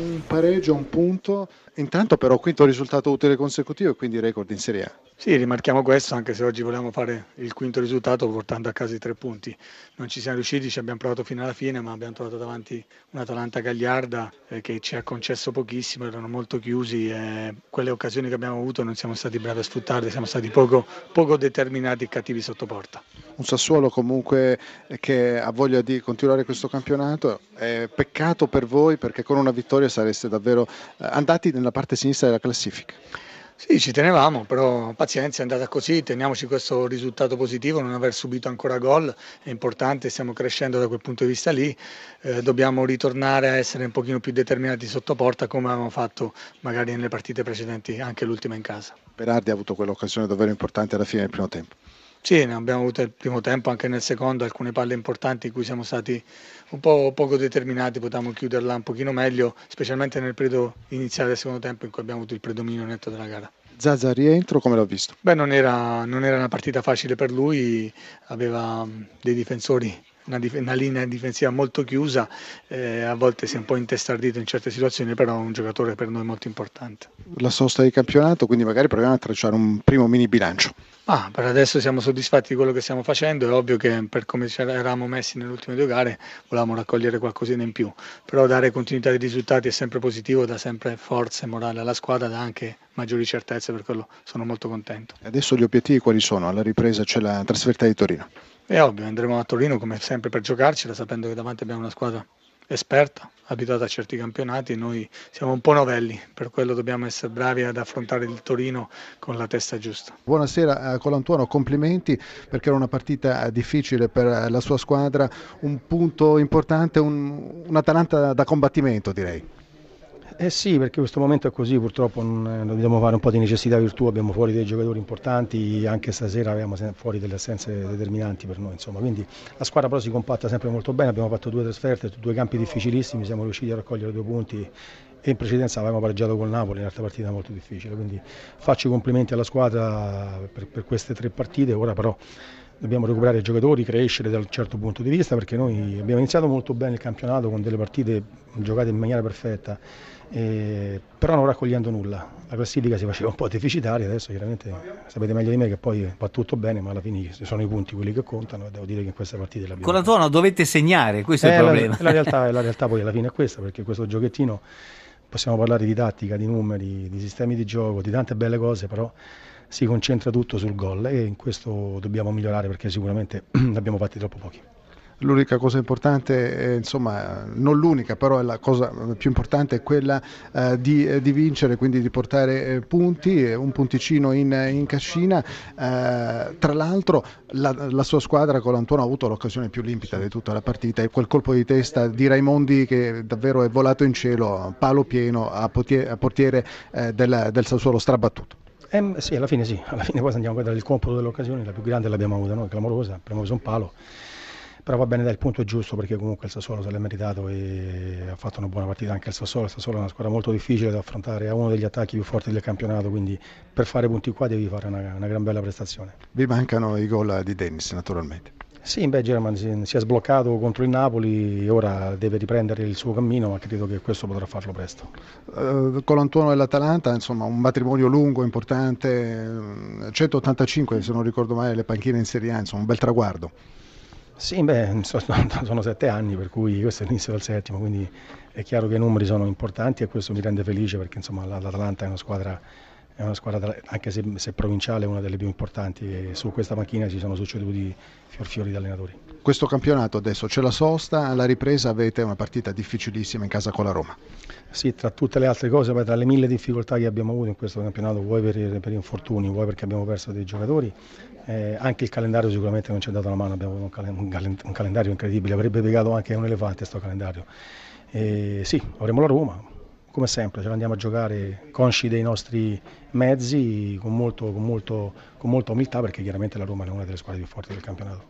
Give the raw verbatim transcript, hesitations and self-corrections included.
un pareggio, un punto. Intanto però quinto risultato utile consecutivo e quindi record in Serie A. Sì, rimarchiamo questo, anche se oggi volevamo fare il quinto risultato portando a casa i tre punti. Non ci siamo riusciti, ci abbiamo provato fino alla fine, ma abbiamo trovato davanti un'Atalanta gagliarda eh, che ci ha concesso pochissimo, erano molto chiusi e quelle occasioni che abbiamo avuto non siamo stati bravi a sfruttarle, siamo stati poco, poco determinati e cattivi sotto porta. Un Sassuolo comunque che ha voglia di continuare questo campionato, è peccato per voi perché con una vittoria sareste davvero andati nella parte sinistra della classifica. Sì, ci tenevamo, però pazienza, è andata così, teniamoci questo risultato positivo, non aver subito ancora gol è importante, stiamo crescendo da quel punto di vista lì, eh, dobbiamo ritornare a essere un pochino più determinati sotto porta come avevamo fatto magari nelle partite precedenti, anche l'ultima in casa. Berardi ha avuto quell'occasione davvero importante alla fine del primo tempo. Sì, ne abbiamo avuto il primo tempo, anche nel secondo, alcune palle importanti in cui siamo stati un po' poco determinati, potevamo chiuderla un pochino meglio, specialmente nel periodo iniziale del secondo tempo in cui abbiamo avuto il predominio netto della gara. Zaza rientro, come l'ho visto? Beh, non era, non era una partita facile per lui, aveva dei difensori, una, dif- una linea difensiva molto chiusa, eh, a volte si è un po' intestardito in certe situazioni, però è un giocatore per noi molto importante. La sosta di campionato, quindi magari proviamo a tracciare un primo mini bilancio. Ah, per adesso siamo soddisfatti di quello che stiamo facendo, è ovvio che per come eravamo messi nelle ultime due gare volevamo raccogliere qualcosina in più, però dare continuità di risultati è sempre positivo, dà sempre forza e morale alla squadra, dà anche maggiori certezze, per quello sono molto contento. Adesso gli obiettivi quali sono? Alla ripresa c'è la trasferta di Torino. È ovvio, andremo a Torino come sempre per giocarcela, sapendo che davanti abbiamo una squadra esperta, abituata a certi campionati, noi siamo un po' novelli, per quello dobbiamo essere bravi ad affrontare il Torino con la testa giusta. Buonasera Colantuono, complimenti perché era una partita difficile per la sua squadra, un punto importante, un, un'Atalanta da combattimento direi. Eh sì, perché questo momento è così, purtroppo non, dobbiamo fare un po' di necessità virtù, abbiamo fuori dei giocatori importanti, anche stasera abbiamo fuori delle assenze determinanti per noi, insomma, quindi la squadra però si compatta sempre molto bene, abbiamo fatto due trasferte, due campi difficilissimi, siamo riusciti a raccogliere due punti e in precedenza avevamo pareggiato col Napoli, un'altra partita molto difficile, quindi faccio i complimenti alla squadra per, per queste tre partite, ora però dobbiamo recuperare i giocatori, crescere da un certo punto di vista perché noi abbiamo iniziato molto bene il campionato con delle partite giocate in maniera perfetta, eh, però non raccogliendo nulla. La classifica si faceva un po' deficitaria, adesso chiaramente sapete meglio di me che poi va tutto bene, ma alla fine sono i punti quelli che contano e devo dire che in questa partita l'abbiamo. Con l'Antonio dovete segnare, questo eh, è il problema. La, la, realtà, la realtà poi alla fine è questa, perché questo giochettino possiamo parlare di tattica, di numeri, di sistemi di gioco, di tante belle cose, però si concentra tutto sul gol e in questo dobbiamo migliorare perché sicuramente ne abbiamo fatti troppo pochi. L'unica cosa importante, è, insomma non l'unica, però è la cosa più importante è quella eh, di, eh, di vincere, quindi di portare eh, punti, eh, un punticino in, in cascina. Eh, tra l'altro la, la sua squadra con l'Antonio ha avuto l'occasione più limpida di tutta la partita e quel colpo di testa di Raimondi che davvero è volato in cielo, palo pieno a portiere, a portiere eh, del, del Sassuolo strabattuto. Eh, sì, alla fine sì, alla fine poi andiamo a guardare il computo dell'occasione, la più grande l'abbiamo avuta noi, clamorosa, abbiamo preso un palo, però va bene, dai, il punto è giusto perché comunque il Sassuolo se l'è meritato e ha fatto una buona partita anche il Sassuolo, il Sassuolo è una squadra molto difficile da affrontare, ha uno degli attacchi più forti del campionato, quindi per fare punti qua devi fare una, una gran bella prestazione. Vi mancano i gol di Denis naturalmente. Sì, beh, German si, si è sbloccato contro il Napoli e ora deve riprendere il suo cammino, ma credo che questo potrà farlo presto. Uh, Colantuono e l'Atalanta, insomma, un matrimonio lungo, importante, centottantacinque se non ricordo male le panchine in Serie A, insomma, un bel traguardo. Sì, beh, sono sette anni, per cui questo è l'inizio del settimo, quindi è chiaro che i numeri sono importanti e questo mi rende felice perché insomma l'Atalanta è una squadra... È una squadra, anche se, se provinciale, è una delle più importanti e su questa panchina ci sono succeduti fior fiori di allenatori. Questo campionato adesso c'è la sosta, alla ripresa avete una partita difficilissima in casa con la Roma. Sì, tra tutte le altre cose, tra le mille difficoltà che abbiamo avuto in questo campionato, vuoi per, per infortuni, vuoi perché abbiamo perso dei giocatori, eh, anche il calendario sicuramente non ci ha dato la mano, abbiamo avuto un, calen- un, calen- un calendario incredibile, avrebbe piegato anche un elefante questo calendario. Eh, sì, avremo la Roma. Come sempre, ce l'andiamo a giocare consci dei nostri mezzi, con, molto, con, molto, con molta umiltà, perché chiaramente la Roma è una delle squadre più forti del campionato.